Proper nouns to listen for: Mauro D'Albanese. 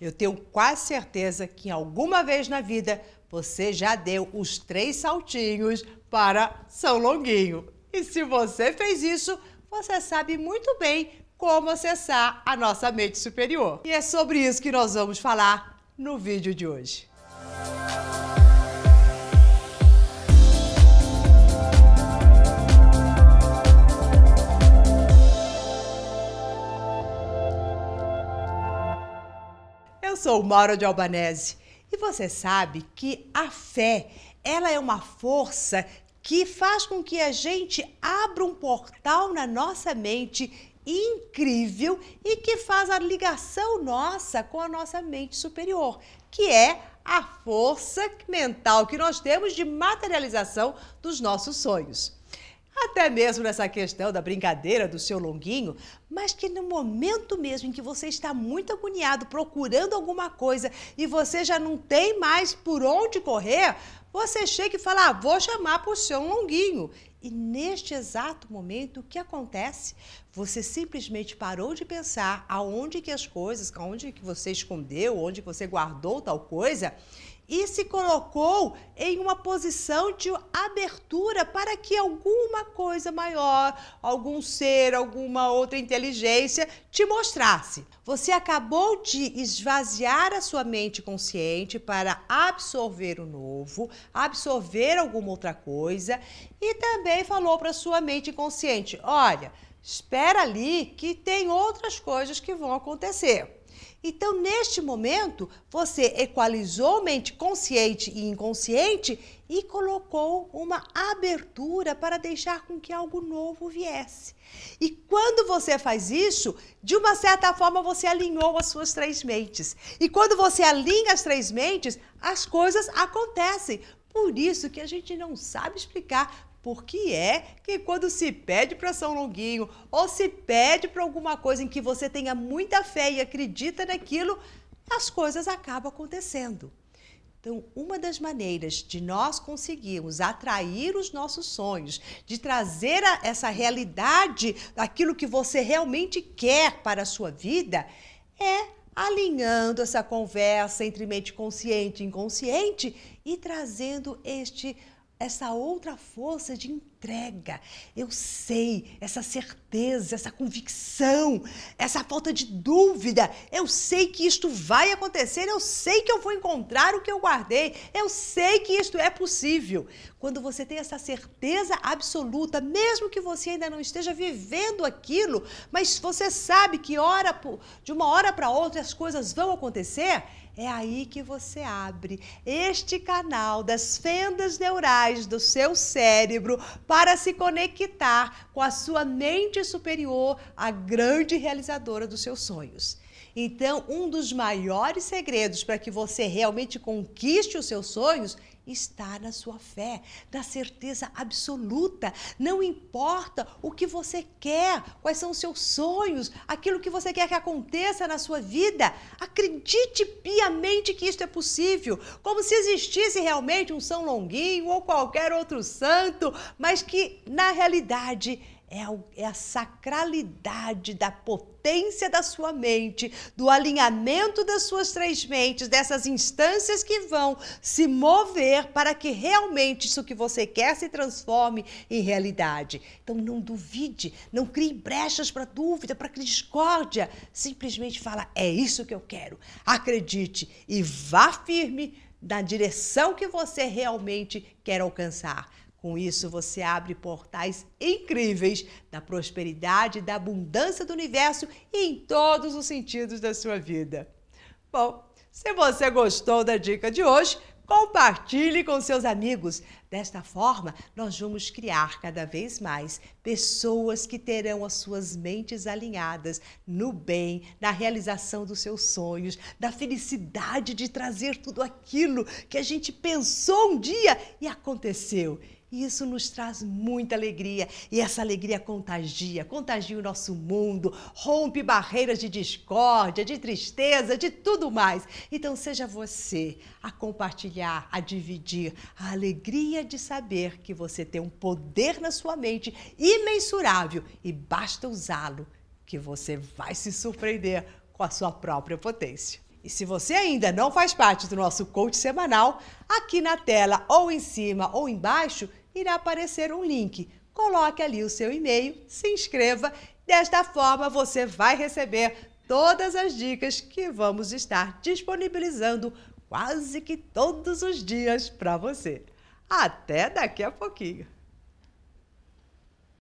Eu tenho quase certeza que alguma vez na vida você já deu os 3 saltinhos para São Longuinho. E se você fez isso, você sabe muito bem como acessar a nossa mente superior. E é sobre isso que nós vamos falar no vídeo de hoje. Eu sou Mauro D'Albanese e você sabe que a fé, ela é uma força que faz com que a gente abra um portal na nossa mente incrível e que faz a ligação nossa com a nossa mente superior, que é a força mental que nós temos de materialização dos nossos sonhos. Até mesmo nessa questão da brincadeira do seu Longuinho, mas que no momento mesmo em que você está muito agoniado, procurando alguma coisa e você já não tem mais por onde correr, você chega e fala, vou chamar para o seu Longuinho. E neste exato momento, o que acontece? Você simplesmente parou de pensar aonde que as coisas, aonde que você escondeu, onde que você guardou tal coisa, e se colocou em uma posição de abertura para que alguma coisa maior, algum ser, alguma outra inteligência te mostrasse. Você acabou de esvaziar a sua mente consciente para absorver o novo, absorver alguma outra coisa e também falou para a sua mente inconsciente, olha, espera ali que tem outras coisas que vão acontecer. Então, neste momento, você equalizou mente consciente e inconsciente e colocou uma abertura para deixar com que algo novo viesse. E quando você faz isso, de uma certa forma você alinhou as suas 3 mentes. E quando você alinha as 3 mentes, as coisas acontecem. Por isso que a gente não sabe explicar porque é que quando se pede para São Longuinho ou se pede para alguma coisa em que você tenha muita fé e acredita naquilo, as coisas acabam acontecendo. Então, uma das maneiras de nós conseguirmos atrair os nossos sonhos, de trazer essa realidade daquilo que você realmente quer para a sua vida, é alinhando essa conversa entre mente consciente e inconsciente e trazendo essa outra força de entrega, eu sei, essa certeza, essa convicção, essa falta de dúvida, eu sei que isto vai acontecer, eu sei que eu vou encontrar o que eu guardei, eu sei que isto é possível. Quando você tem essa certeza absoluta, mesmo que você ainda não esteja vivendo aquilo, mas você sabe que de uma hora para outra as coisas vão acontecer, é aí que você abre este canal das fendas neurais do seu cérebro para se conectar com a sua mente superior, a grande realizadora dos seus sonhos. Então, um dos maiores segredos para que você realmente conquiste os seus sonhos está na sua fé, na certeza absoluta. Não importa o que você quer, quais são os seus sonhos, aquilo que você quer que aconteça na sua vida. Acredite piamente que isto é possível, como se existisse realmente um São Longuinho ou qualquer outro santo, mas que na realidade é a sacralidade da potência da sua mente, do alinhamento das suas 3 mentes, dessas instâncias que vão se mover para que realmente isso que você quer se transforme em realidade. Então não duvide, não crie brechas para dúvida, para discórdia. Simplesmente fala, é isso que eu quero. Acredite e vá firme na direção que você realmente quer alcançar. Com isso, você abre portais incríveis da prosperidade, da abundância do universo e em todos os sentidos da sua vida. Bom, se você gostou da dica de hoje, compartilhe com seus amigos. Desta forma, nós vamos criar cada vez mais pessoas que terão as suas mentes alinhadas no bem, na realização dos seus sonhos, da felicidade de trazer tudo aquilo que a gente pensou um dia e aconteceu. E isso nos traz muita alegria e essa alegria contagia o nosso mundo, rompe barreiras de discórdia, de tristeza, de tudo mais. Então seja você a compartilhar, a dividir a alegria de saber que você tem um poder na sua mente imensurável e basta usá-lo que você vai se surpreender com a sua própria potência. E se você ainda não faz parte do nosso coach semanal, aqui na tela, ou em cima ou embaixo, irá aparecer um link. Coloque ali o seu e-mail, se inscreva. Desta forma, você vai receber todas as dicas que vamos estar disponibilizando quase que todos os dias para você. Até daqui a pouquinho!